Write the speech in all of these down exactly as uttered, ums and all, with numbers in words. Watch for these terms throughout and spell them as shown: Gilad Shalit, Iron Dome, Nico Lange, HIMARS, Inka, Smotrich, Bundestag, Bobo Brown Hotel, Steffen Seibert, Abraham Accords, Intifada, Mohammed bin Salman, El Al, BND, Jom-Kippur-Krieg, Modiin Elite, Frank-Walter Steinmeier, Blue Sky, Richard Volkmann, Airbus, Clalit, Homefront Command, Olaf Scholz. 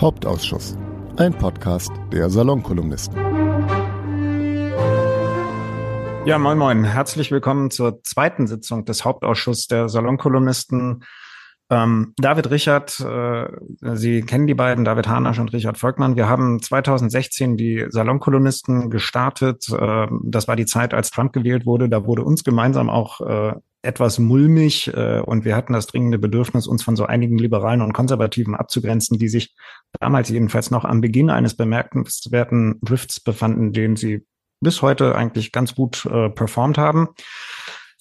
Hauptausschuss, ein Podcast der Salonkolumnisten. Ja, moin moin, herzlich willkommen zur zweiten Sitzung des Hauptausschusses der Salonkolumnisten. Ähm, David, Richard, äh, Sie kennen die beiden, David Harnasch und Richard Volkmann. Wir haben zweitausendsechzehn die Salonkolumnisten gestartet. Äh, das war die Zeit, als Trump gewählt wurde. Da wurde uns gemeinsam auch äh, etwas mulmig äh, und wir hatten das dringende Bedürfnis, uns von so einigen Liberalen und Konservativen abzugrenzen, die sich damals jedenfalls noch am Beginn eines bemerkenswerten Drifts befanden, den sie bis heute eigentlich ganz gut äh, performt haben.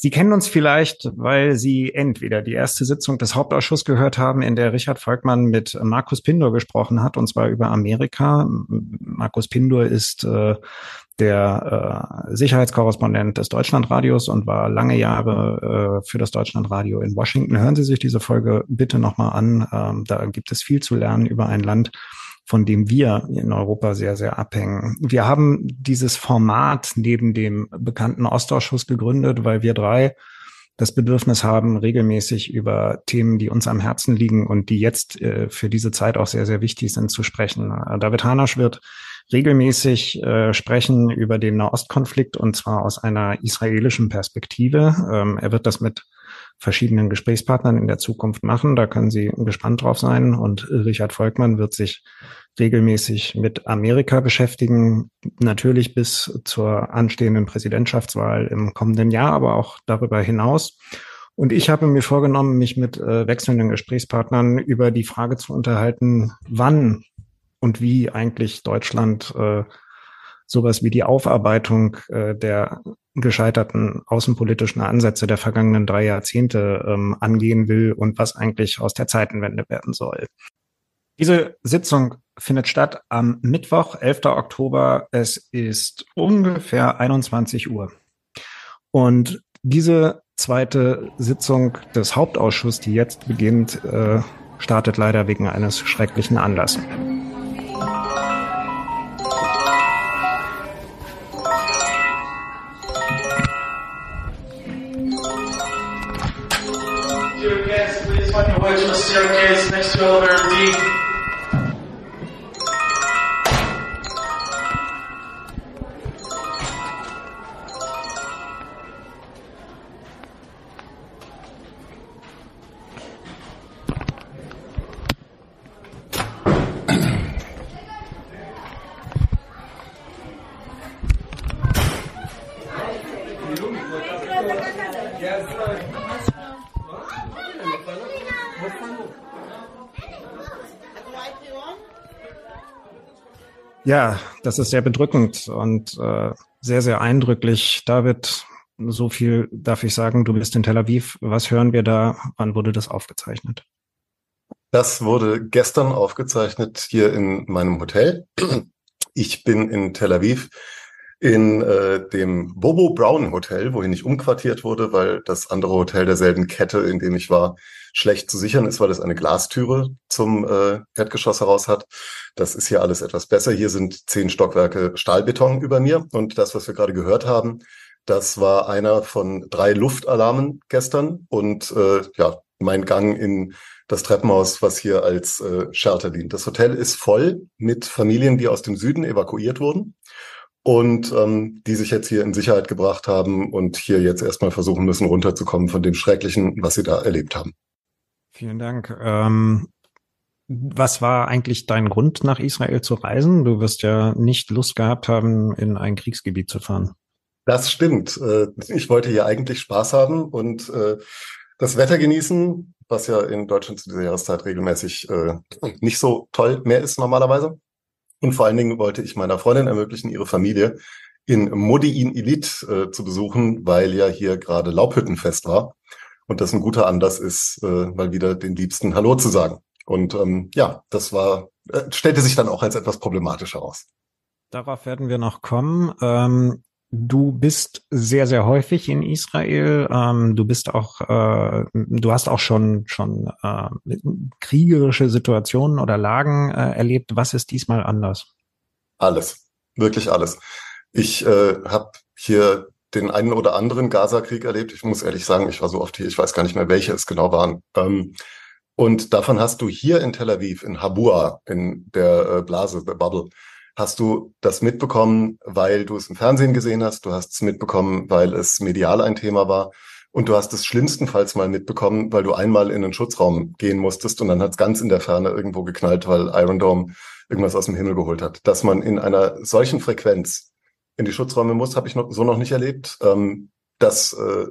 Sie kennen uns vielleicht, weil Sie entweder die erste Sitzung des Hauptausschusses gehört haben, in der Richard Volkmann mit Markus Pindor gesprochen hat, und zwar über Amerika. Markus Pindor ist äh, der äh, Sicherheitskorrespondent des Deutschlandradios und war lange Jahre äh, für das Deutschlandradio in Washington. Hören Sie sich diese Folge bitte nochmal an. Ähm, da gibt es viel zu lernen über ein Land, von dem wir in Europa sehr, sehr abhängen. Wir haben dieses Format neben dem bekannten Ostausschuss gegründet, weil wir drei das Bedürfnis haben, regelmäßig über Themen, die uns am Herzen liegen und die jetzt äh, für diese Zeit auch sehr, sehr wichtig sind, zu sprechen. David Harnasch wird regelmäßig äh, sprechen über den Nahostkonflikt, und zwar aus einer israelischen Perspektive. Ähm, er wird das mit verschiedenen Gesprächspartnern in der Zukunft machen. Da können Sie gespannt drauf sein. Und Richard Volkmann wird sich regelmäßig mit Amerika beschäftigen, natürlich bis zur anstehenden Präsidentschaftswahl im kommenden Jahr, aber auch darüber hinaus. Und ich habe mir vorgenommen, mich mit äh, wechselnden Gesprächspartnern über die Frage zu unterhalten, wann und wie eigentlich Deutschland äh, sowas wie die Aufarbeitung äh, der gescheiterten außenpolitischen Ansätze der vergangenen drei Jahrzehnte ähm, angehen will und was eigentlich aus der Zeitenwende werden soll. Diese Sitzung findet statt am Mittwoch, elfter Oktober. Es ist ungefähr einundzwanzig Uhr. Und diese zweite Sitzung des Hauptausschusses, die jetzt beginnt, äh, startet leider wegen eines schrecklichen Anlasses. Staircase next to elevator D. Ja, das ist sehr bedrückend und äh, sehr, sehr eindrücklich. David, so viel darf ich sagen, du bist in Tel Aviv. Was hören wir da? Wann wurde das aufgezeichnet? Das wurde gestern aufgezeichnet hier in meinem Hotel. Ich bin in Tel Aviv in äh, dem Bobo Brown Hotel, wohin ich umquartiert wurde, weil das andere Hotel derselben Kette, in dem ich war, schlecht zu sichern ist, weil es eine Glastüre zum äh, Erdgeschoss heraus hat. Das ist hier alles etwas besser. Hier sind zehn Stockwerke Stahlbeton über mir. Und das, was wir gerade gehört haben, das war einer von drei Luftalarmen gestern. Und äh, ja, mein Gang in das Treppenhaus, was hier als äh, Shelter dient. Das Hotel ist voll mit Familien, die aus dem Süden evakuiert wurden und ähm, die sich jetzt hier in Sicherheit gebracht haben und hier jetzt erstmal versuchen müssen, runterzukommen von dem Schrecklichen, was sie da erlebt haben. Vielen Dank. Ähm, was war eigentlich dein Grund, nach Israel zu reisen? Du wirst ja nicht Lust gehabt haben, in ein Kriegsgebiet zu fahren. Das stimmt. Ich wollte hier eigentlich Spaß haben und das Wetter genießen, was ja in Deutschland zu dieser Jahreszeit regelmäßig nicht so toll mehr ist normalerweise. Und vor allen Dingen wollte ich meiner Freundin ermöglichen, ihre Familie in Modiin Elite zu besuchen, weil ja hier gerade Laubhüttenfest war. Und das ein guter Anlass ist, äh, mal wieder den Liebsten Hallo zu sagen. Und ähm, ja, das war äh, stellte sich dann auch als etwas problematisch heraus. Darauf werden wir noch kommen. Ähm, du bist sehr, sehr häufig in Israel. Ähm, du bist auch, äh, du hast auch schon schon äh, kriegerische Situationen oder Lagen äh, erlebt. Was ist diesmal anders? Alles, wirklich alles. Ich äh, habe hier den einen oder anderen Gaza-Krieg erlebt. Ich muss ehrlich sagen, ich war so oft hier, ich weiß gar nicht mehr, welche es genau waren. Ähm, und davon hast du hier in Tel Aviv, in Habua, in der äh, Blase, der Bubble, hast du das mitbekommen, weil du es im Fernsehen gesehen hast, du hast es mitbekommen, weil es medial ein Thema war und du hast es schlimmstenfalls mal mitbekommen, weil du einmal in einen Schutzraum gehen musstest und dann hat es ganz in der Ferne irgendwo geknallt, weil Iron Dome irgendwas aus dem Himmel geholt hat. Dass man in einer solchen Frequenz in die Schutzräume muss, habe ich noch, so noch nicht erlebt. Ähm, dass äh,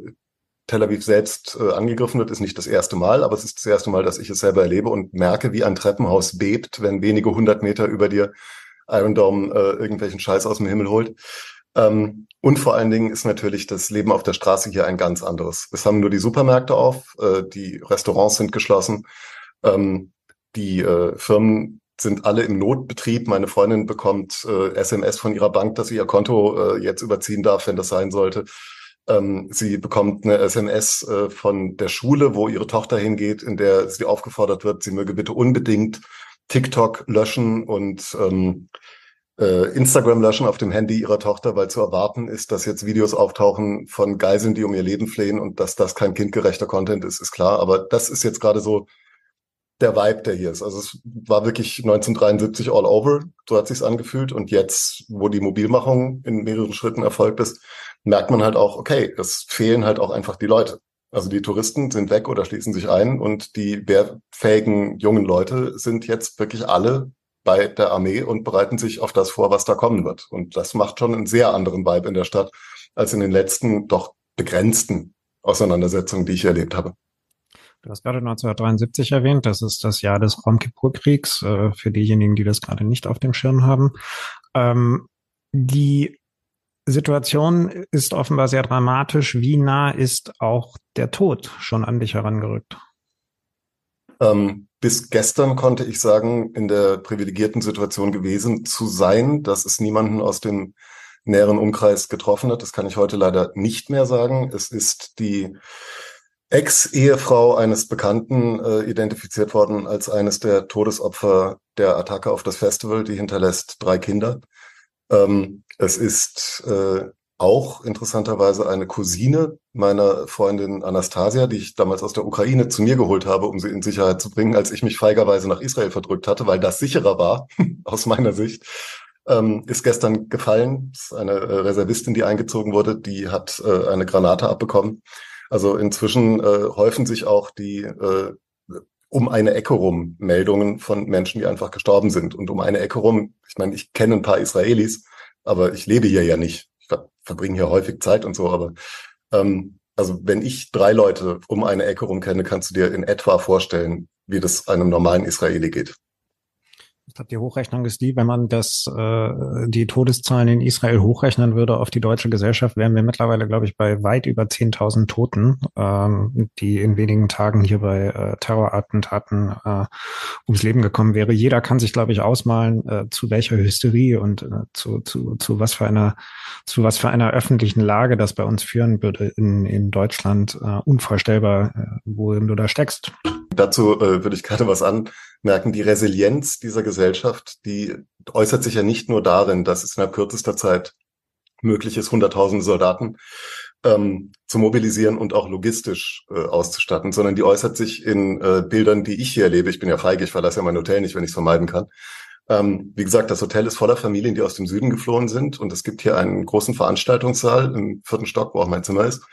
Tel Aviv selbst äh, angegriffen wird, ist nicht das erste Mal, aber es ist das erste Mal, dass ich es selber erlebe und merke, wie ein Treppenhaus bebt, wenn wenige hundert Meter über dir Iron Dome äh, irgendwelchen Scheiß aus dem Himmel holt. Ähm, und vor allen Dingen ist natürlich das Leben auf der Straße hier ein ganz anderes. Es haben nur die Supermärkte auf, äh, die Restaurants sind geschlossen, ähm, die äh, Firmen sind alle im Notbetrieb. Meine Freundin bekommt äh, S M S von ihrer Bank, dass sie ihr Konto äh, jetzt überziehen darf, wenn das sein sollte. Ähm, sie bekommt eine S M S äh, von der Schule, wo ihre Tochter hingeht, in der sie aufgefordert wird, sie möge bitte unbedingt TikTok löschen und ähm, äh, Instagram löschen auf dem Handy ihrer Tochter, weil zu erwarten ist, dass jetzt Videos auftauchen von Geiseln, die um ihr Leben flehen, und dass das kein kindgerechter Content ist, ist klar. Aber das ist jetzt gerade so der Vibe, der hier ist. Also es war wirklich neunzehnhundertdreiundsiebzig all over, so hat sich's angefühlt. Und jetzt, wo die Mobilmachung in mehreren Schritten erfolgt ist, merkt man halt auch, okay, es fehlen halt auch einfach die Leute. Also die Touristen sind weg oder schließen sich ein und die wehrfähigen jungen Leute sind jetzt wirklich alle bei der Armee und bereiten sich auf das vor, was da kommen wird. Und das macht schon einen sehr anderen Vibe in der Stadt als in den letzten, doch begrenzten Auseinandersetzungen, die ich erlebt habe. Du hast gerade neunzehnhundertdreiundsiebzig erwähnt, das ist das Jahr des Jom-Kippur-Kriegs, für diejenigen, die das gerade nicht auf dem Schirm haben. Die Situation ist offenbar sehr dramatisch. Wie nah ist auch der Tod schon an dich herangerückt? Ähm, bis gestern konnte ich sagen, in der privilegierten Situation gewesen zu sein, dass es niemanden aus dem näheren Umkreis getroffen hat. Das kann ich heute leider nicht mehr sagen. Es ist die Ex-Ehefrau eines Bekannten äh, identifiziert worden als eines der Todesopfer der Attacke auf das Festival. Die hinterlässt drei Kinder. Ähm, es ist äh, auch interessanterweise eine Cousine meiner Freundin Anastasia, die ich damals aus der Ukraine zu mir geholt habe, um sie in Sicherheit zu bringen, als ich mich feigerweise nach Israel verdrückt hatte, weil das sicherer war, aus meiner Sicht, ähm, ist gestern gefallen. Das ist eine äh, Reservistin, die eingezogen wurde, die hat äh, eine Granate abbekommen. Also inzwischen äh, häufen sich auch die äh, um eine Ecke rum Meldungen von Menschen, die einfach gestorben sind. Und um eine Ecke rum, ich meine, ich kenne ein paar Israelis, aber ich lebe hier ja nicht. Ich verbringe hier häufig Zeit und so, aber ähm, also wenn ich drei Leute um eine Ecke rum kenne, kannst du dir in etwa vorstellen, wie das einem normalen Israeli geht. Ich glaube, die Hochrechnung ist die, wenn man das äh, die Todeszahlen in Israel hochrechnen würde auf die deutsche Gesellschaft, wären wir mittlerweile, glaube ich, bei weit über zehntausend Toten, ähm, die in wenigen Tagen hier bei äh, Terrorattentaten äh, ums Leben gekommen wäre. Jeder kann sich, glaube ich, ausmalen, äh, zu welcher Hysterie und äh, zu zu zu was für einer zu was für einer öffentlichen Lage das bei uns führen würde in in Deutschland. Äh, unvorstellbar, äh, worin du da steckst. Dazu äh, würde ich gerade was anmerken. Die Resilienz dieser Gesellschaft, die äußert sich ja nicht nur darin, dass es innerhalb kürzester Zeit möglich ist, hunderttausende Soldaten ähm, zu mobilisieren und auch logistisch äh, auszustatten, sondern die äußert sich in äh, Bildern, die ich hier erlebe. Ich bin ja feige, ich verlasse ja mein Hotel nicht, wenn ich es vermeiden kann. Ähm, wie gesagt, das Hotel ist voller Familien, die aus dem Süden geflohen sind, und es gibt hier einen großen Veranstaltungssaal im vierten Stock, wo auch mein Zimmer ist.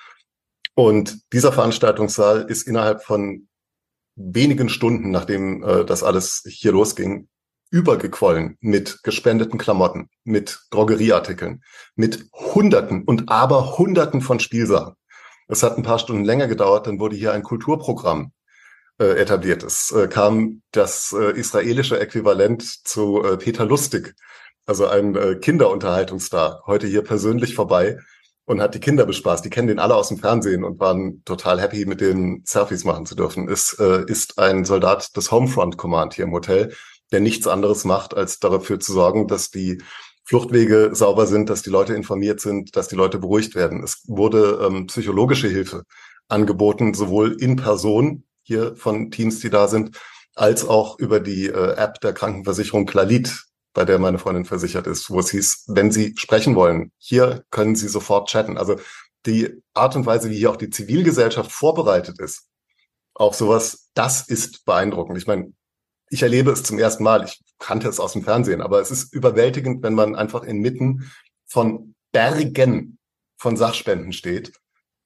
Und dieser Veranstaltungssaal ist innerhalb von wenigen Stunden, nachdem äh, das alles hier losging, übergequollen mit gespendeten Klamotten, mit Drogerieartikeln, mit Hunderten und aber Hunderten von Spielsachen. Es hat ein paar Stunden länger gedauert, dann wurde hier ein Kulturprogramm äh, etabliert. Es äh, kam das äh, israelische Äquivalent zu äh, Peter Lustig, also einem äh, Kinderunterhaltungsstar, heute hier persönlich vorbei und hat die Kinder bespaßt. Die kennen den alle aus dem Fernsehen und waren total happy, mit den Selfies machen zu dürfen. Es äh, ist ein Soldat des Homefront Command hier im Hotel, der nichts anderes macht, als dafür zu sorgen, dass die Fluchtwege sauber sind, dass die Leute informiert sind, dass die Leute beruhigt werden. Es wurde ähm, psychologische Hilfe angeboten, sowohl in Person hier von Teams, die da sind, als auch über die äh, App der Krankenversicherung Clalit, bei der meine Freundin versichert ist, wo es hieß, wenn Sie sprechen wollen, hier können Sie sofort chatten. Also die Art und Weise, wie hier auch die Zivilgesellschaft vorbereitet ist, auch sowas, das ist beeindruckend. Ich meine, ich erlebe es zum ersten Mal. Ich kannte es aus dem Fernsehen, aber es ist überwältigend, wenn man einfach inmitten von Bergen von Sachspenden steht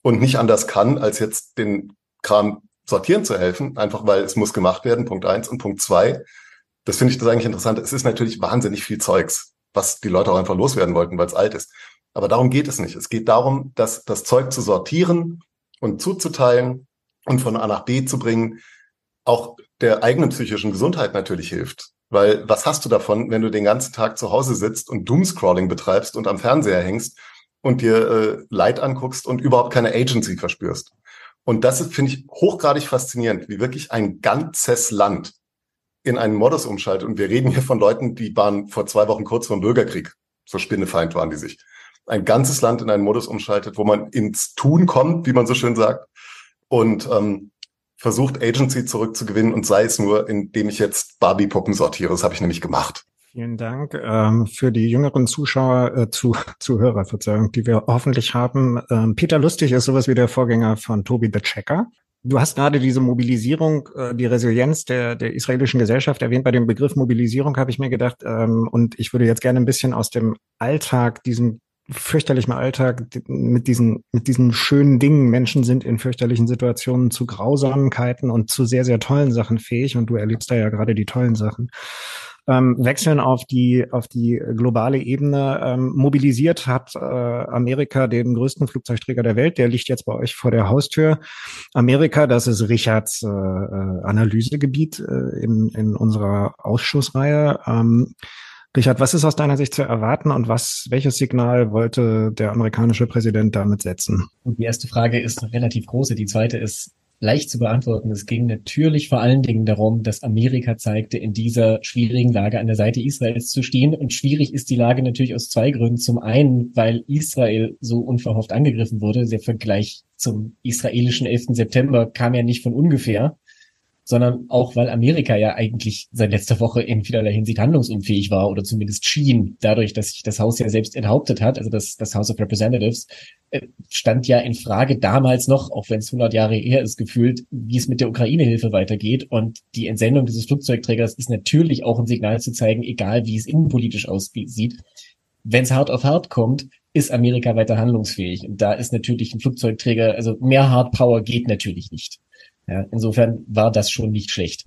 und nicht anders kann, als jetzt den Kram sortieren zu helfen, einfach weil es muss gemacht werden, Punkt eins. Und Punkt zwei, das finde ich das eigentlich interessant, es ist natürlich wahnsinnig viel Zeugs, was die Leute auch einfach loswerden wollten, weil es alt ist. Aber darum geht es nicht. Es geht darum, dass das Zeug zu sortieren und zuzuteilen und von A nach B zu bringen, auch der eigenen psychischen Gesundheit natürlich hilft. Weil was hast du davon, wenn du den ganzen Tag zu Hause sitzt und Doomscrolling betreibst und am Fernseher hängst und dir äh, Leid anguckst und überhaupt keine Agency verspürst? Und das finde ich hochgradig faszinierend, wie wirklich ein ganzes Land in einen Modus umschaltet. Und wir reden hier von Leuten, die waren vor zwei Wochen kurz vor dem Bürgerkrieg. So spinnefeind waren die sich. Ein ganzes Land in einen Modus umschaltet, wo man ins Tun kommt, wie man so schön sagt, und ähm, versucht, Agency zurückzugewinnen, und sei es nur, indem ich jetzt Barbie-Puppen sortiere. Das habe ich nämlich gemacht. Vielen Dank ähm, für die jüngeren Zuschauer, äh, zu, Zuhörer, Verzeihung, die wir hoffentlich haben. Ähm, Peter Lustig ist sowas wie der Vorgänger von Tobi the Checker. Du hast gerade diese Mobilisierung, äh, die Resilienz der, der israelischen Gesellschaft erwähnt. Bei dem Begriff Mobilisierung habe ich mir gedacht, ähm, und ich würde jetzt gerne ein bisschen aus dem Alltag, diesem fürchterlichen Alltag mit diesen, mit diesen schönen Dingen. Menschen sind in fürchterlichen Situationen zu Grausamkeiten und zu sehr, sehr tollen Sachen fähig. Und du erlebst da ja gerade die tollen Sachen. Ähm, wechseln auf die, auf die globale Ebene. Ähm, mobilisiert hat äh, Amerika den größten Flugzeugträger der Welt. Der liegt jetzt bei euch vor der Haustür. Amerika, das ist Richards äh, Analysegebiet äh, in, in unserer Ausschussreihe. Ähm, Richard, was ist aus deiner Sicht zu erwarten und was, welches Signal wollte der amerikanische Präsident damit setzen? Die erste Frage ist eine relativ große, die zweite ist leicht zu beantworten. Es ging natürlich vor allen Dingen darum, dass Amerika zeigte, in dieser schwierigen Lage an der Seite Israels zu stehen. Und schwierig ist die Lage natürlich aus zwei Gründen. Zum einen, weil Israel so unverhofft angegriffen wurde. Der Vergleich zum israelischen elften September kam ja nicht von ungefähr, sondern auch, weil Amerika ja eigentlich seit letzter Woche in vielerlei Hinsicht handlungsunfähig war oder zumindest schien, dadurch, dass sich das Haus ja selbst enthauptet hat, also das, das House of Representatives, stand ja in Frage damals noch, auch wenn es hundert Jahre her ist, gefühlt, wie es mit der Ukraine-Hilfe weitergeht. Und die Entsendung dieses Flugzeugträgers ist natürlich auch ein Signal zu zeigen, egal wie es innenpolitisch aussieht, wenn es hart auf hart kommt, ist Amerika weiter handlungsfähig. Und da ist natürlich ein Flugzeugträger, also mehr Hard Power geht natürlich nicht. Ja, insofern war das schon nicht schlecht.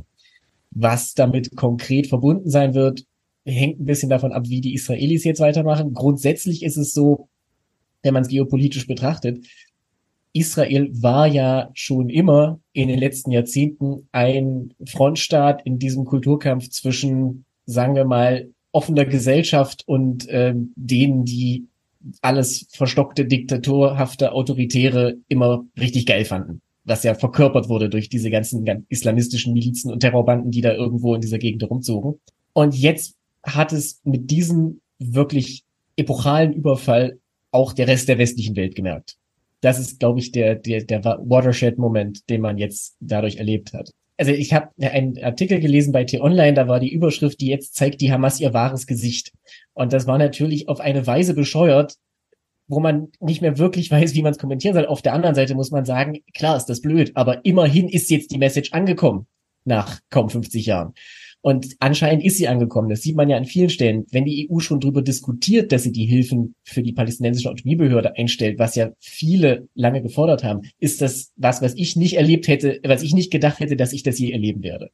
Was damit konkret verbunden sein wird, hängt ein bisschen davon ab, wie die Israelis jetzt weitermachen. Grundsätzlich ist es so, wenn man es geopolitisch betrachtet, Israel war ja schon immer in den letzten Jahrzehnten ein Frontstaat in diesem Kulturkampf zwischen, sagen wir mal, offener Gesellschaft und äh, denen, die alles verstockte, diktatorhafte, autoritäre immer richtig geil fanden. Was ja verkörpert wurde durch diese ganzen islamistischen Milizen und Terrorbanden, die da irgendwo in dieser Gegend rumzogen. Und jetzt hat es mit diesem wirklich epochalen Überfall auch der Rest der westlichen Welt gemerkt. Das ist, glaube ich, der der, der Watershed-Moment, den man jetzt dadurch erlebt hat. Also ich habe einen Artikel gelesen bei T-Online, da war die Überschrift, die jetzt zeigt die Hamas ihr wahres Gesicht. Und das war natürlich auf eine Weise bescheuert, wo man nicht mehr wirklich weiß, wie man es kommentieren soll. Auf der anderen Seite muss man sagen, klar ist das blöd, aber immerhin ist jetzt die Message angekommen nach kaum fünfzig Jahren. Und anscheinend ist sie angekommen. Das sieht man ja an vielen Stellen. Wenn die E U schon drüber diskutiert, dass sie die Hilfen für die palästinensische Autonomiebehörde einstellt, was ja viele lange gefordert haben, ist das was, was ich nicht erlebt hätte, was ich nicht gedacht hätte, dass ich das je erleben werde.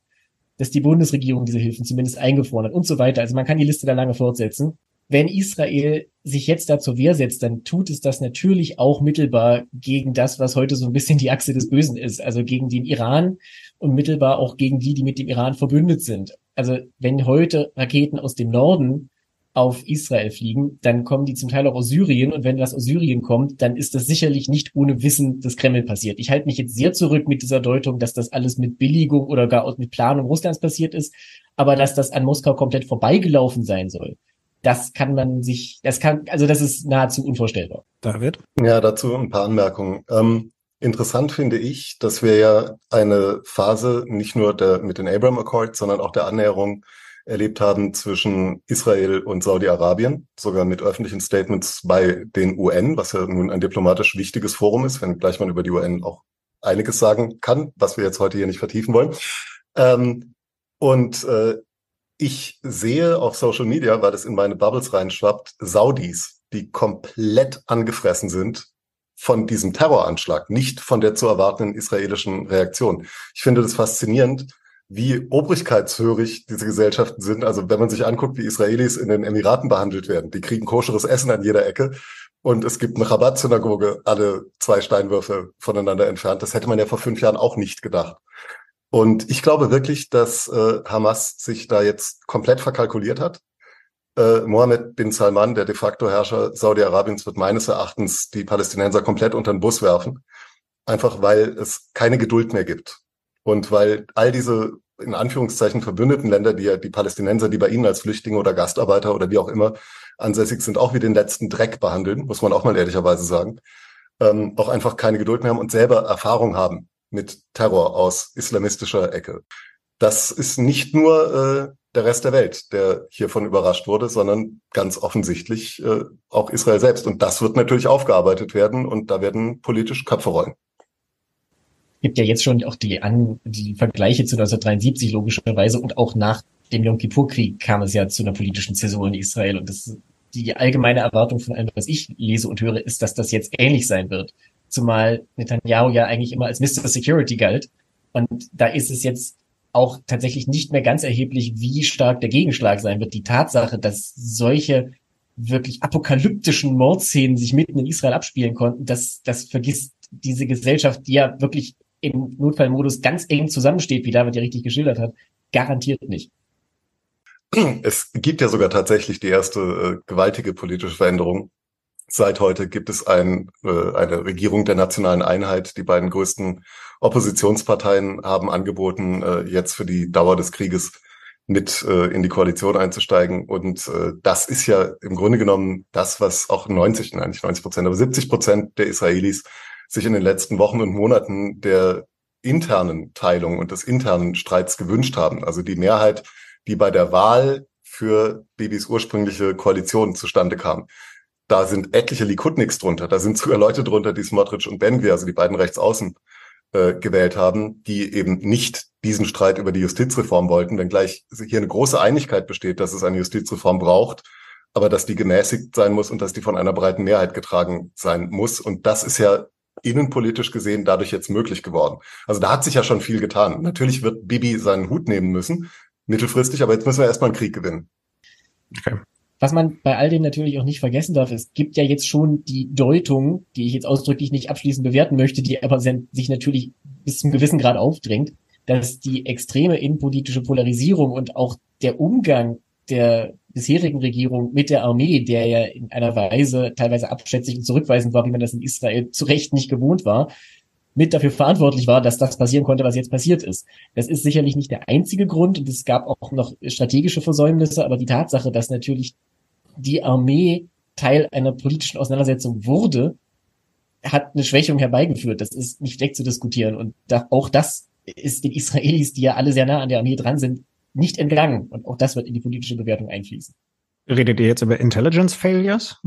Dass die Bundesregierung diese Hilfen zumindest eingefroren hat und so weiter. Also man kann die Liste da lange fortsetzen. Wenn Israel sich jetzt da zur Wehr setzt, dann tut es das natürlich auch mittelbar gegen das, was heute so ein bisschen die Achse des Bösen ist, also gegen den Iran und mittelbar auch gegen die, die mit dem Iran verbündet sind. Also wenn heute Raketen aus dem Norden auf Israel fliegen, dann kommen die zum Teil auch aus Syrien, und wenn was aus Syrien kommt, dann ist das sicherlich nicht ohne Wissen des Kreml passiert. Ich halte mich jetzt sehr zurück mit dieser Deutung, dass das alles mit Billigung oder gar mit Planung Russlands passiert ist, aber dass das an Moskau komplett vorbeigelaufen sein soll. Das kann man sich, das kann, also das ist nahezu unvorstellbar. David? Ja, dazu ein paar Anmerkungen. Ähm, interessant finde ich, dass wir ja eine Phase nicht nur der, mit den Abraham Accords, sondern auch der Annäherung erlebt haben zwischen Israel und Saudi-Arabien, sogar mit öffentlichen Statements bei den U N, was ja nun ein diplomatisch wichtiges Forum ist, wenngleich man über die U N auch einiges sagen kann, was wir jetzt heute hier nicht vertiefen wollen. Ähm, und äh, ich sehe auf Social Media, weil das in meine Bubbles reinschwappt, Saudis, die komplett angefressen sind von diesem Terroranschlag, nicht von der zu erwartenden israelischen Reaktion. Ich finde das faszinierend, wie obrigkeitshörig diese Gesellschaften sind. Also wenn man sich anguckt, wie Israelis in den Emiraten behandelt werden, die kriegen koscheres Essen an jeder Ecke und es gibt eine Chabad-Synagoge alle zwei Steinwürfe voneinander entfernt. Das hätte man ja vor fünf Jahren auch nicht gedacht. Und ich glaube wirklich, dass äh, Hamas sich da jetzt komplett verkalkuliert hat. Äh, Mohammed bin Salman, der de facto Herrscher Saudi-Arabiens, wird meines Erachtens die Palästinenser komplett unter den Bus werfen, einfach weil es keine Geduld mehr gibt. Und weil all diese, in Anführungszeichen, verbündeten Länder, die ja die Palästinenser, die bei ihnen als Flüchtlinge oder Gastarbeiter oder wie auch immer ansässig sind, auch wie den letzten Dreck behandeln, muss man auch mal ehrlicherweise sagen, ähm, auch einfach keine Geduld mehr haben und selber Erfahrung haben mit Terror aus islamistischer Ecke. Das ist nicht nur äh, der Rest der Welt, der hiervon überrascht wurde, sondern ganz offensichtlich äh, auch Israel selbst. Und das wird natürlich aufgearbeitet werden und da werden politisch Köpfe rollen. Gibt ja jetzt schon auch die, An- die Vergleiche zu neunzehnhundertdreiundsiebzig logischerweise und auch nach dem Jom-Kippur-Krieg kam es ja zu einer politischen Zäsur in Israel und das, die allgemeine Erwartung von allem, was ich lese und höre, ist, dass das jetzt ähnlich sein wird. Zumal Netanyahu ja eigentlich immer als Mister Security galt und da ist es jetzt auch tatsächlich nicht mehr ganz erheblich, wie stark der Gegenschlag sein wird. Die Tatsache, dass solche wirklich apokalyptischen Mordszenen sich mitten in Israel abspielen konnten, das, das vergisst diese Gesellschaft, die ja wirklich im Notfallmodus ganz eng zusammensteht, wie David ja richtig geschildert hat, garantiert nicht. Es gibt ja sogar tatsächlich die erste äh, gewaltige politische Veränderung. Seit heute gibt es ein, äh, eine Regierung der nationalen Einheit. Die beiden größten Oppositionsparteien haben angeboten, äh, jetzt für die Dauer des Krieges mit äh, in die Koalition einzusteigen. Und äh, das ist ja im Grunde genommen das, was auch neunzig, nein, nicht neunzig Prozent, aber siebzig Prozent der Israelis sich in den letzten Wochen und Monaten der internen Teilung und des internen Streits gewünscht haben. Also die Mehrheit, die bei der Wahl für Bibis ursprüngliche Koalition zustande kam. Da sind etliche Likudniks drunter, da sind sogar Leute drunter, die Smotrich und Ben-Gvir, also die beiden Rechtsaußen, äh, gewählt haben, die eben nicht diesen Streit über die Justizreform wollten, wenngleich hier eine große Einigkeit besteht, dass es eine Justizreform braucht, aber dass die gemäßigt sein muss und dass die von einer breiten Mehrheit getragen sein muss. Und das ist ja innenpolitisch gesehen dadurch jetzt möglich geworden. Also da hat sich ja schon viel getan. Natürlich wird Bibi seinen Hut nehmen müssen, mittelfristig, aber jetzt müssen wir erstmal einen Krieg gewinnen. Okay. Was man bei all dem natürlich auch nicht vergessen darf, es gibt ja jetzt schon die Deutung, die ich jetzt ausdrücklich nicht abschließend bewerten möchte, die aber sich natürlich bis zum gewissen Grad aufdrängt, dass die extreme innenpolitische Polarisierung und auch der Umgang der bisherigen Regierung mit der Armee, der ja in einer Weise teilweise abschätzig und zurückweisend war, wie man das in Israel zu Recht nicht gewohnt war, mit dafür verantwortlich war, dass das passieren konnte, was jetzt passiert ist. Das ist sicherlich nicht der einzige Grund und es gab auch noch strategische Versäumnisse, aber die Tatsache, dass natürlich die Armee Teil einer politischen Auseinandersetzung wurde, hat eine Schwächung herbeigeführt. Das ist nicht wegzudiskutieren und auch das ist den Israelis, die ja alle sehr nah an der Armee dran sind, nicht entgangen. Und auch das wird in die politische Bewertung einfließen. Redet ihr jetzt über Intelligence Failures?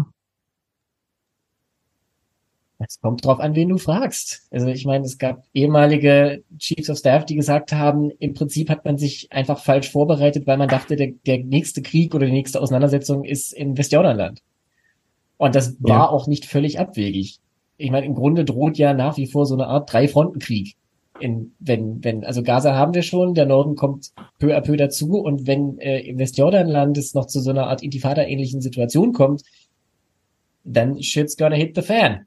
Es kommt drauf an, wen du fragst. Also ich meine, es gab ehemalige Chiefs of Staff, die gesagt haben, im Prinzip hat man sich einfach falsch vorbereitet, weil man dachte, der, der nächste Krieg oder die nächste Auseinandersetzung ist im Westjordanland. Und das war ja auch nicht völlig abwegig. Ich meine, im Grunde droht ja nach wie vor so eine Art Drei-Fronten-Krieg. In, wenn, wenn, also Gaza haben wir schon, der Norden kommt peu à peu dazu und wenn äh, im Westjordanland es noch zu so einer Art Intifada-ähnlichen Situation kommt, dann shit's gonna hit the fan.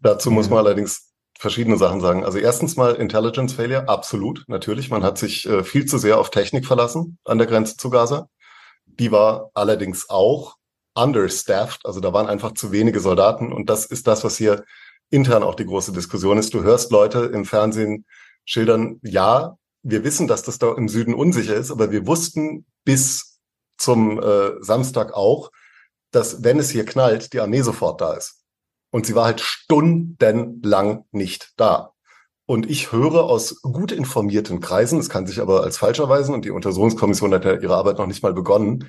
Dazu muss man allerdings verschiedene Sachen sagen. Also erstens mal Intelligence Failure, absolut, natürlich. Man hat sich äh, viel zu sehr auf Technik verlassen an der Grenze zu Gaza. Die war allerdings auch understaffed, also da waren einfach zu wenige Soldaten und das ist das, was hier intern auch die große Diskussion ist. Du hörst Leute im Fernsehen schildern, ja, wir wissen, dass das da im Süden unsicher ist, aber wir wussten bis zum äh, Samstag auch, dass wenn es hier knallt, die Armee sofort da ist. Und sie war halt stundenlang nicht da. Und ich höre aus gut informierten Kreisen, es kann sich aber als falsch erweisen, und die Untersuchungskommission hat ja ihre Arbeit noch nicht mal begonnen,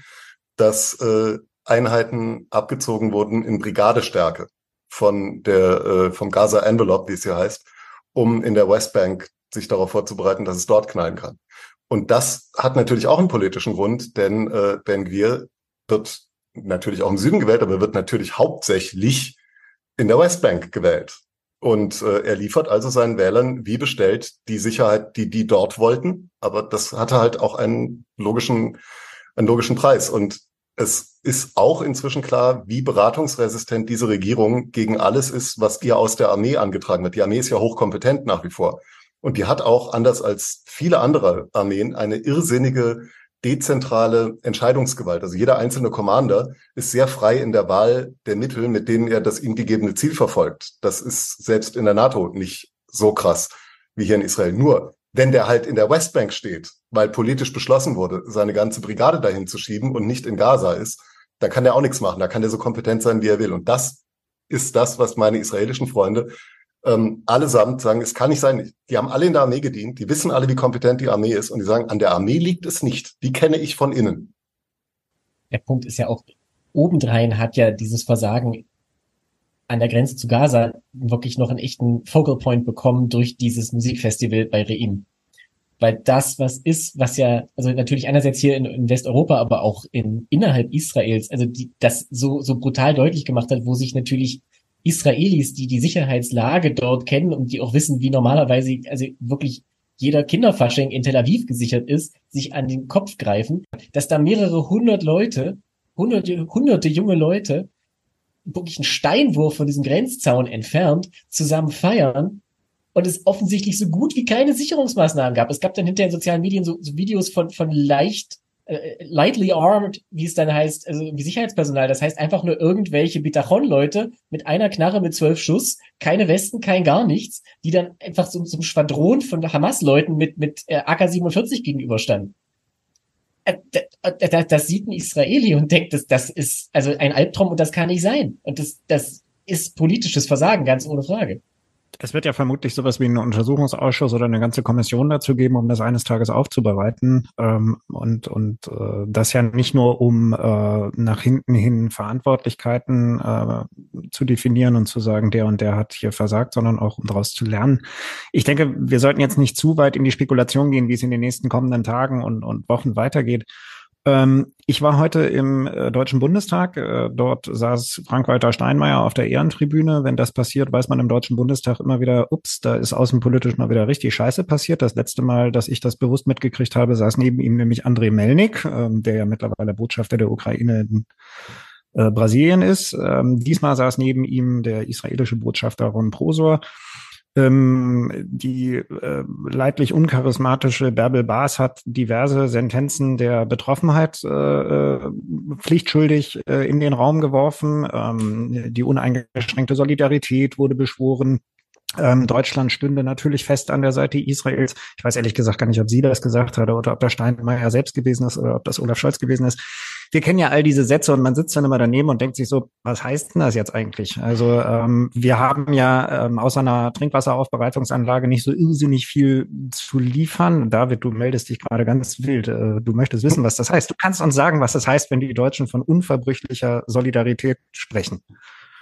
dass äh, Einheiten abgezogen wurden in Brigadestärke von der äh, vom Gaza Envelope, wie es hier heißt, um in der Westbank sich darauf vorzubereiten, dass es dort knallen kann. Und das hat natürlich auch einen politischen Grund, denn äh, Ben-Gvir wird natürlich auch im Süden gewählt, aber wird natürlich hauptsächlich in der Westbank gewählt. Und äh, er liefert also seinen Wählern wie bestellt die Sicherheit, die die dort wollten. Aber das hatte halt auch einen logischen, einen logischen Preis. Und es ist auch inzwischen klar, wie beratungsresistent diese Regierung gegen alles ist, was ihr aus der Armee angetragen wird. Die Armee ist ja hochkompetent nach wie vor. Und die hat auch, anders als viele andere Armeen, eine irrsinnige dezentrale Entscheidungsgewalt. Also jeder einzelne Commander ist sehr frei in der Wahl der Mittel, mit denen er das ihm gegebene Ziel verfolgt. Das ist selbst in der NATO nicht so krass wie hier in Israel. Nur wenn der halt in der Westbank steht, weil politisch beschlossen wurde, seine ganze Brigade dahin zu schieben und nicht in Gaza ist, dann kann der auch nichts machen. Da kann der so kompetent sein, wie er will. Und das ist das, was meine israelischen Freunde ähm, allesamt sagen, es kann nicht sein. Die haben alle in der Armee gedient, die wissen alle, wie kompetent die Armee ist, und die sagen, an der Armee liegt es nicht. Die kenne ich von innen. Der Punkt ist ja auch, obendrein hat ja dieses Versagen an der Grenze zu Gaza wirklich noch einen echten Focal Point bekommen durch dieses Musikfestival bei Reim. Weil das, was ist, was ja, also natürlich einerseits hier in, in Westeuropa, aber auch in, innerhalb Israels, also die, das so, so brutal deutlich gemacht hat, wo sich natürlich Israelis, die die Sicherheitslage dort kennen und die auch wissen, wie normalerweise, also wirklich jeder Kinderfasching in Tel Aviv gesichert ist, sich an den Kopf greifen, dass da mehrere hundert Leute, hunderte, hunderte junge Leute, wirklich einen Steinwurf von diesem Grenzzaun entfernt, zusammen feiern und es offensichtlich so gut wie keine Sicherungsmaßnahmen gab. Es gab dann hinterher in sozialen Medien so, so Videos von von leicht lightly armed, wie es dann heißt, also wie Sicherheitspersonal, das heißt einfach nur irgendwelche Bitachon-Leute mit einer Knarre mit zwölf Schuss, keine Westen, kein gar nichts, die dann einfach so zum Schwadron von Hamas-Leuten mit mit A K siebenundvierzig gegenüberstanden. Das sieht ein Israeli und denkt, das, das ist also ein Albtraum und das kann nicht sein. Und das, das ist politisches Versagen, ganz ohne Frage. Es wird ja vermutlich sowas wie einen Untersuchungsausschuss oder eine ganze Kommission dazu geben, um das eines Tages aufzubereiten. Und, und das ja nicht nur, um nach hinten hin Verantwortlichkeiten zu definieren und zu sagen, der und der hat hier versagt, sondern auch, um daraus zu lernen. Ich denke, wir sollten jetzt nicht zu weit in die Spekulation gehen, wie es in den nächsten kommenden Tagen und, und Wochen weitergeht. Ich war heute im Deutschen Bundestag. Dort saß Frank-Walter Steinmeier auf der Ehrentribüne. Wenn das passiert, weiß man im Deutschen Bundestag immer wieder, ups, da ist außenpolitisch mal wieder richtig Scheiße passiert. Das letzte Mal, dass ich das bewusst mitgekriegt habe, saß neben ihm nämlich André Melnik, der ja mittlerweile Botschafter der Ukraine in Brasilien ist. Diesmal saß neben ihm der israelische Botschafter Ron Prosor. Die äh, leidlich uncharismatische Bärbel Bas hat diverse Sentenzen der Betroffenheit äh, pflichtschuldig äh, in den Raum geworfen. Ähm, die uneingeschränkte Solidarität wurde beschworen. Ähm, Deutschland stünde natürlich fest an der Seite Israels. Ich weiß ehrlich gesagt gar nicht, ob sie das gesagt hat oder ob das Steinmeier selbst gewesen ist oder ob das Olaf Scholz gewesen ist. Wir kennen ja all diese Sätze und man sitzt dann immer daneben und denkt sich so, was heißt denn das jetzt eigentlich? Also ähm, wir haben ja ähm, außer einer Trinkwasseraufbereitungsanlage nicht so irrsinnig viel zu liefern. David, du meldest dich gerade ganz wild. Äh, du möchtest wissen, was das heißt. Du kannst uns sagen, was das heißt, wenn die Deutschen von unverbrüchlicher Solidarität sprechen.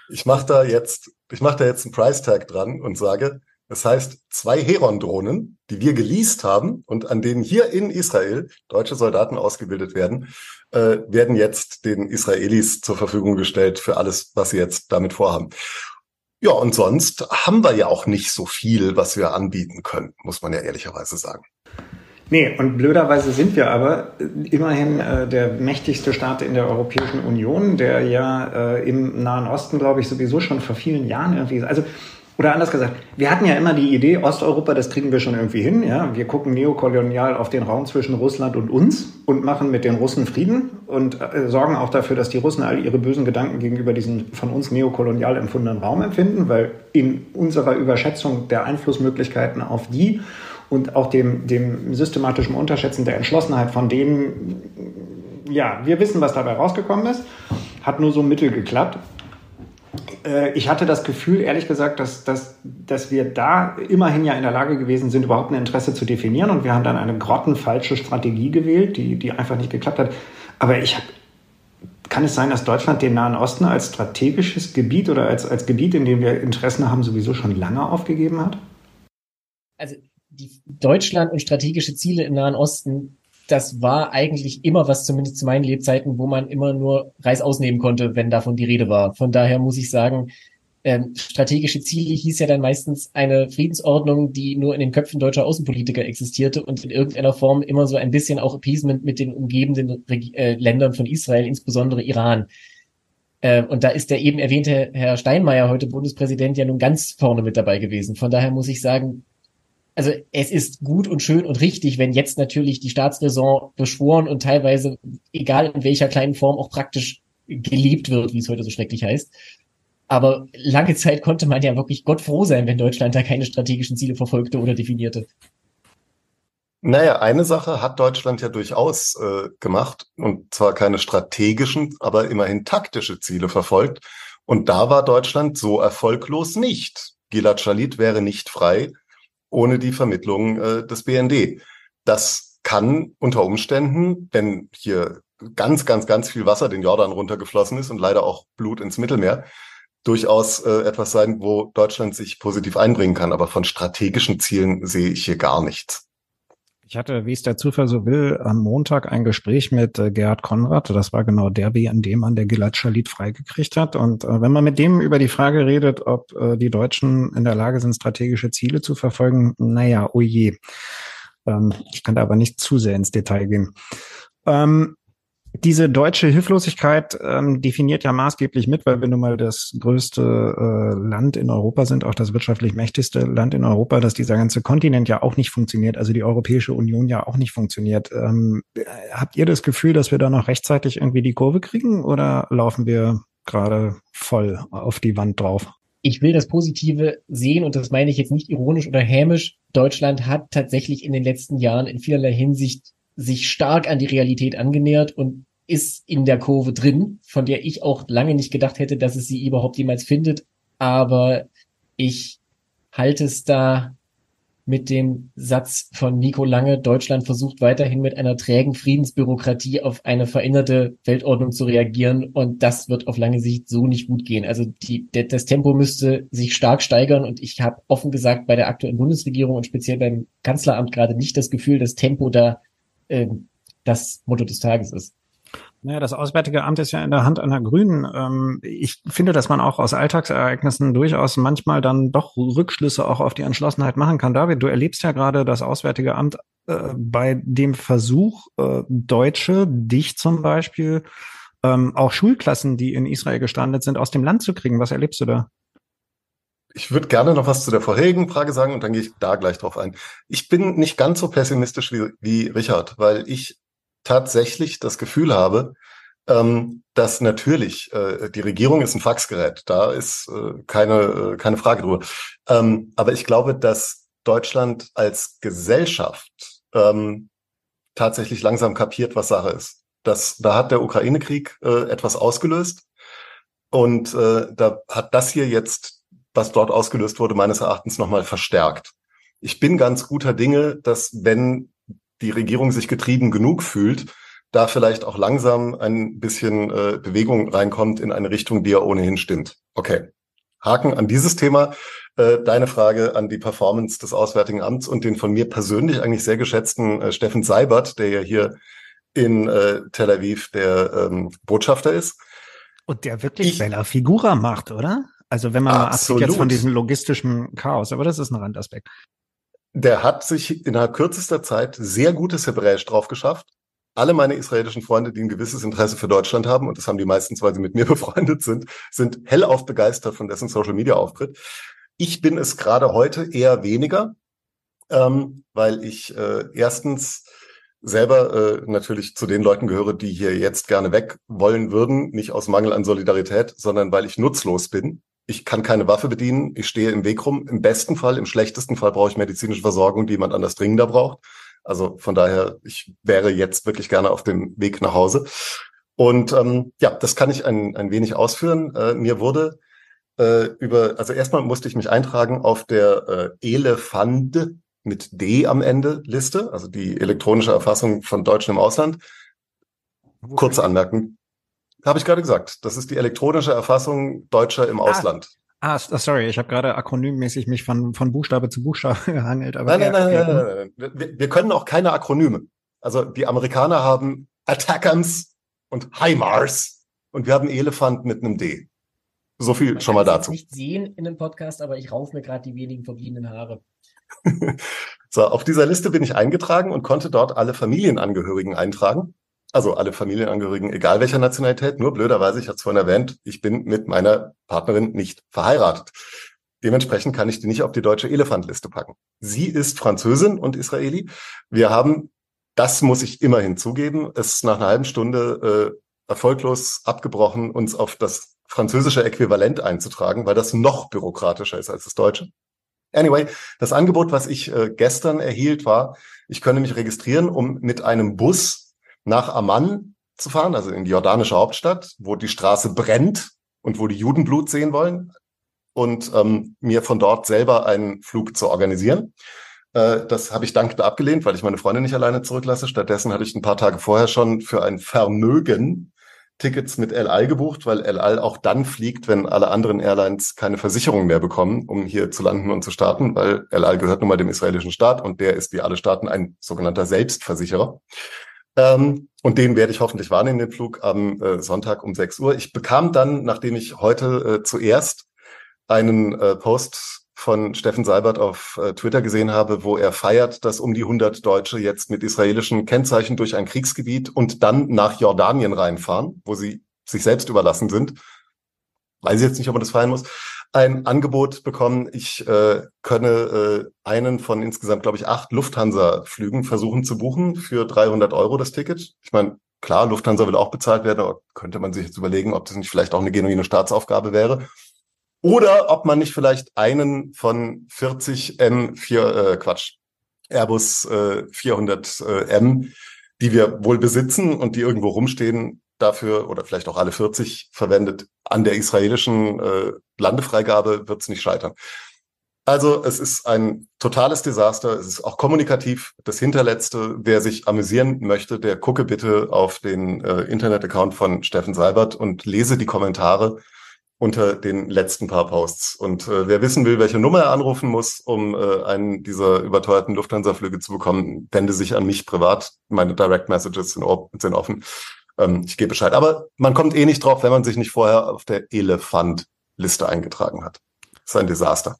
Ich mache da jetzt, ich mache da jetzt einen Price-Tag dran und sage, das heißt, zwei Heron-Drohnen, die wir geleast haben und an denen hier in Israel deutsche Soldaten ausgebildet werden, äh, werden jetzt den Israelis zur Verfügung gestellt für alles, was sie jetzt damit vorhaben. Ja, und sonst haben wir ja auch nicht so viel, was wir anbieten können, muss man ja ehrlicherweise sagen. Nee, und blöderweise sind wir aber immerhin äh, der mächtigste Staat in der Europäischen Union, der ja äh, im Nahen Osten, glaube ich, sowieso schon vor vielen Jahren irgendwie ist. Also, oder anders gesagt, wir hatten ja immer die Idee, Osteuropa, das kriegen wir schon irgendwie hin. Ja, wir gucken neokolonial auf den Raum zwischen Russland und uns und machen mit den Russen Frieden und äh, sorgen auch dafür, dass die Russen all ihre bösen Gedanken gegenüber diesem von uns neokolonial empfundenen Raum empfinden, weil in unserer Überschätzung der Einflussmöglichkeiten auf die und auch dem, dem systematischen Unterschätzen der Entschlossenheit von denen, ja, wir wissen, was dabei rausgekommen ist, hat nur so mittel geklappt. äh, ich hatte das Gefühl, ehrlich gesagt, dass, dass, dass wir da immerhin ja in der Lage gewesen sind, überhaupt ein Interesse zu definieren. Und wir haben dann eine grottenfalsche Strategie gewählt, die, die einfach nicht geklappt hat. Aber ich habe... Kann es sein, dass Deutschland den Nahen Osten als strategisches Gebiet oder als, als Gebiet, in dem wir Interessen haben, sowieso schon lange aufgegeben hat? Also die Deutschland und strategische Ziele im Nahen Osten, das war eigentlich immer was, zumindest zu meinen Lebzeiten, wo man immer nur Reis ausnehmen konnte, wenn davon die Rede war. Von daher muss ich sagen, ähm, strategische Ziele hieß ja dann meistens eine Friedensordnung, die nur in den Köpfen deutscher Außenpolitiker existierte und in irgendeiner Form immer so ein bisschen auch Appeasement mit den umgebenden Reg- äh, Ländern von Israel, insbesondere Iran. Äh, und da ist der eben erwähnte Herr Steinmeier, heute Bundespräsident, ja nun ganz vorne mit dabei gewesen. Von daher muss ich sagen, also es ist gut und schön und richtig, wenn jetzt natürlich die Staatsräson beschworen und teilweise, egal in welcher kleinen Form, auch praktisch gelebt wird, wie es heute so schrecklich heißt. Aber lange Zeit konnte man ja wirklich Gott froh sein, wenn Deutschland da keine strategischen Ziele verfolgte oder definierte. Naja, eine Sache hat Deutschland ja durchaus äh, gemacht, und zwar keine strategischen, aber immerhin taktische Ziele verfolgt. Und da war Deutschland so erfolglos nicht. Gilad Shalit wäre nicht frei ohne die Vermittlung äh, des B N D. Das kann unter Umständen, wenn hier ganz, ganz, ganz viel Wasser den Jordan runtergeflossen ist und leider auch Blut ins Mittelmeer, durchaus äh, etwas sein, wo Deutschland sich positiv einbringen kann. Aber von strategischen Zielen sehe ich hier gar nichts. Ich hatte, wie es der Zufall so will, am Montag ein Gespräch mit äh, Gerhard Konrad. Das war genau der B N D, an der Gilad Shalit freigekriegt hat. Und äh, wenn man mit dem über die Frage redet, ob äh, die Deutschen in der Lage sind, strategische Ziele zu verfolgen, naja, oh je. Ähm, ich kann da aber nicht zu sehr ins Detail gehen. Ähm, Diese deutsche Hilflosigkeit ähm, definiert ja maßgeblich mit, weil wir nun mal das größte äh, Land in Europa sind, auch das wirtschaftlich mächtigste Land in Europa, dass dieser ganze Kontinent ja auch nicht funktioniert, also die Europäische Union ja auch nicht funktioniert. Ähm, habt ihr das Gefühl, dass wir da noch rechtzeitig irgendwie die Kurve kriegen, oder laufen wir gerade voll auf die Wand drauf? Ich will das Positive sehen, und das meine ich jetzt nicht ironisch oder hämisch. Deutschland hat tatsächlich in den letzten Jahren in vielerlei Hinsicht sich stark an die Realität angenähert und ist in der Kurve drin, von der ich auch lange nicht gedacht hätte, dass es sie überhaupt jemals findet. Aber ich halte es da mit dem Satz von Nico Lange: Deutschland versucht weiterhin mit einer trägen Friedensbürokratie auf eine veränderte Weltordnung zu reagieren, und das wird auf lange Sicht so nicht gut gehen. Also die, das Tempo müsste sich stark steigern, und ich habe offen gesagt bei der aktuellen Bundesregierung und speziell beim Kanzleramt gerade nicht das Gefühl, das Tempo da das Motto des Tages ist. Naja, das Auswärtige Amt ist ja in der Hand einer Grünen. Ich finde, dass man auch aus Alltagsereignissen durchaus manchmal dann doch Rückschlüsse auch auf die Entschlossenheit machen kann. David, du erlebst ja gerade das Auswärtige Amt bei dem Versuch, Deutsche, dich zum Beispiel, auch Schulklassen, die in Israel gestrandet sind, aus dem Land zu kriegen. Was erlebst du da? Ich würde gerne noch was zu der vorherigen Frage sagen, und dann gehe ich da gleich drauf ein. Ich bin nicht ganz so pessimistisch wie, wie Richard, weil ich tatsächlich das Gefühl habe, ähm, dass natürlich äh, die Regierung ist ein Faxgerät, da ist äh, keine äh, keine Frage drüber. Ähm, aber ich glaube, dass Deutschland als Gesellschaft ähm, tatsächlich langsam kapiert, was Sache ist. Das, da hat der Ukraine-Krieg äh, etwas ausgelöst, und äh, da hat das hier jetzt, was dort ausgelöst wurde, meines Erachtens nochmal verstärkt. Ich bin ganz guter Dinge, dass, wenn die Regierung sich getrieben genug fühlt, da vielleicht auch langsam ein bisschen äh, Bewegung reinkommt in eine Richtung, die ja ohnehin stimmt. Okay, Haken an dieses Thema. Äh, deine Frage an die Performance des Auswärtigen Amts und den von mir persönlich eigentlich sehr geschätzten äh, Steffen Seibert, der ja hier in äh, Tel Aviv der ähm, Botschafter ist. Und der wirklich ich, bella Figura macht, oder? Also wenn man mal absieht jetzt von diesem logistischen Chaos, aber das ist ein Randaspekt. Der hat sich innerhalb kürzester Zeit sehr gutes Hebräisch drauf geschafft. Alle meine israelischen Freunde, die ein gewisses Interesse für Deutschland haben, und das haben die meistens, weil sie mit mir befreundet sind, sind hellauf begeistert von dessen Social-Media-Auftritt. Ich bin es gerade heute eher weniger, ähm, weil ich äh, erstens selber äh, natürlich zu den Leuten gehöre, die hier jetzt gerne weg wollen würden, nicht aus Mangel an Solidarität, sondern weil ich nutzlos bin. Ich kann keine Waffe bedienen, ich stehe im Weg rum. Im besten Fall, im schlechtesten Fall brauche ich medizinische Versorgung, die jemand anders dringender braucht. Also von daher, ich wäre jetzt wirklich gerne auf dem Weg nach Hause. Und ähm, ja, das kann ich ein, ein wenig ausführen. Äh, mir wurde äh, über, also erstmal musste ich mich eintragen auf der äh, Elefant mit D am Ende Liste, also die elektronische Erfassung von Deutschen im Ausland. Okay. Kurze Anmerkung, habe ich gerade gesagt, das ist die elektronische Erfassung Deutscher im ah. Ausland. Ah, sorry, ich habe gerade akronymmäßig mich von, von Buchstabe zu Buchstabe gehangelt. Aber nein, nein, nein, nein, nein, nein. Wir, wir können auch keine Akronyme. Also die Amerikaner haben Attackams und HIMARS und wir haben Elefant mit einem D. So viel Man schon mal dazu. Ich kann es nicht sehen in dem Podcast, aber ich raufe mir gerade die wenigen verbliebenen Haare. So, auf dieser Liste bin ich eingetragen und konnte dort alle Familienangehörigen eintragen. Also alle Familienangehörigen, egal welcher Nationalität, nur blöderweise, ich hatte es vorhin erwähnt, ich bin mit meiner Partnerin nicht verheiratet. Dementsprechend kann ich die nicht auf die deutsche Elefantliste packen. Sie ist Französin und Israeli. Wir haben, das muss ich immerhin zugeben, es nach einer halben Stunde äh, erfolglos abgebrochen, uns auf das französische Äquivalent einzutragen, weil das noch bürokratischer ist als das deutsche. Anyway, das Angebot, was ich äh, gestern erhielt, war, ich könne mich registrieren, um mit einem Bus nach Amman zu fahren, also in die jordanische Hauptstadt, wo die Straße brennt und wo die Juden Blut sehen wollen, und ähm, mir von dort selber einen Flug zu organisieren. Äh, das habe ich dankend abgelehnt, weil ich meine Freundin nicht alleine zurücklasse. Stattdessen hatte ich ein paar Tage vorher schon für ein Vermögen Tickets mit El Al gebucht, weil El Al auch dann fliegt, wenn alle anderen Airlines keine Versicherung mehr bekommen, um hier zu landen und zu starten, weil El Al gehört nun mal dem israelischen Staat und der ist wie alle Staaten ein sogenannter Selbstversicherer. Ähm, und den werde ich hoffentlich wahrnehmen, den Flug am äh, Sonntag um sechs Uhr. Ich bekam dann, nachdem ich heute äh, zuerst einen äh, Post von Steffen Seibert auf äh, Twitter gesehen habe, wo er feiert, dass um die hundert Deutsche jetzt mit israelischen Kennzeichen durch ein Kriegsgebiet und dann nach Jordanien reinfahren, wo sie sich selbst überlassen sind. Weiß ich jetzt nicht, ob man das feiern muss. Ein Angebot bekommen, ich äh, könne äh, einen von insgesamt, glaube ich, acht Lufthansa-Flügen versuchen zu buchen für dreihundert Euro das Ticket. Ich meine, klar, Lufthansa will auch bezahlt werden, aber könnte man sich jetzt überlegen, ob das nicht vielleicht auch eine genuine Staatsaufgabe wäre. Oder ob man nicht vielleicht einen von vierzig M vier, äh, Quatsch, Airbus äh, vierhundert M, die wir wohl besitzen und die irgendwo rumstehen, dafür oder vielleicht auch alle vierzig verwendet. An der israelischen äh, Landefreigabe wird es nicht scheitern. Also es ist ein totales Desaster. Es ist auch kommunikativ das Hinterletzte. Wer sich amüsieren möchte, der gucke bitte auf den äh, Internet-Account von Steffen Seibert und lese die Kommentare unter den letzten paar Posts. Und äh, wer wissen will, welche Nummer er anrufen muss, um äh, einen dieser überteuerten Lufthansa-Flüge zu bekommen, wende sich an mich privat. Meine Direct-Messages sind, op- sind offen. Ich gebe Bescheid. Aber man kommt eh nicht drauf, wenn man sich nicht vorher auf der Elefant-Liste eingetragen hat. Das ist ein Desaster.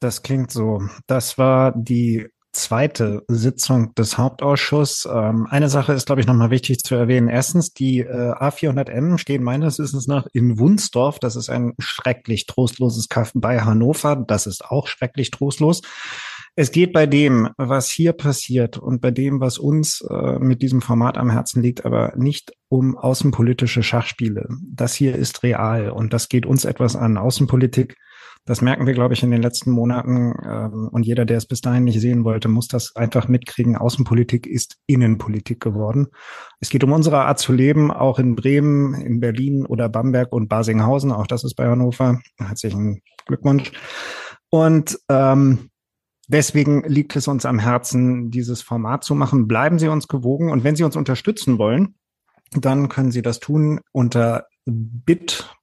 Das klingt so. Das war die zweite Sitzung des Hauptausschusses. Eine Sache ist, glaube ich, nochmal wichtig zu erwähnen. Erstens, die A vierhundert M stehen meines Wissens nach in Wunsdorf. Das ist ein schrecklich trostloses Kaff bei Hannover. Das ist auch schrecklich trostlos. Es geht bei dem, was hier passiert und bei dem, was uns äh, mit diesem Format am Herzen liegt, aber nicht um außenpolitische Schachspiele. Das hier ist real und das geht uns etwas an. Außenpolitik, das merken wir, glaube ich, in den letzten Monaten. Ähm, und jeder, der es bis dahin nicht sehen wollte, muss das einfach mitkriegen. Außenpolitik ist Innenpolitik geworden. Es geht um unsere Art zu leben, auch in Bremen, in Berlin oder Bamberg und Barsinghausen. Auch das ist bei Hannover. Herzlichen Glückwunsch. Und ähm, Deswegen liegt es uns am Herzen, dieses Format zu machen. Bleiben Sie uns gewogen. Und wenn Sie uns unterstützen wollen, dann können Sie das tun unter bit.ly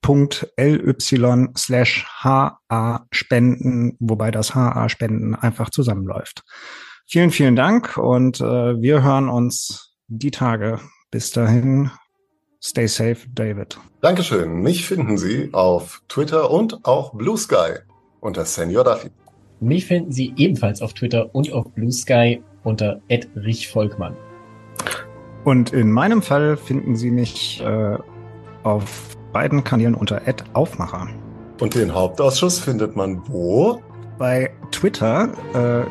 slash ha-spenden, wobei das ha-spenden einfach zusammenläuft. Vielen, vielen Dank und äh, wir hören uns die Tage. Bis dahin, stay safe, David. Dankeschön. Mich finden Sie auf Twitter und auch Blue Sky unter Senior David. Mich finden Sie ebenfalls auf Twitter und auf Blue Sky unter at rich volkmann. Und in meinem Fall finden Sie mich äh, auf beiden Kanälen unter at aufmacher. Und den Hauptausschuss findet man wo? Bei Twitter. Äh,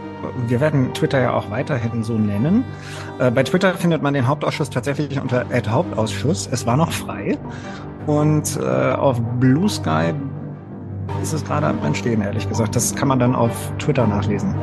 wir werden Twitter ja auch weiterhin so nennen. Äh, bei Twitter findet man den Hauptausschuss tatsächlich unter at hauptausschuss. Es war noch frei. Und äh, auf Blue Sky ist es gerade am Entstehen, ehrlich gesagt. Das kann man dann auf Twitter nachlesen.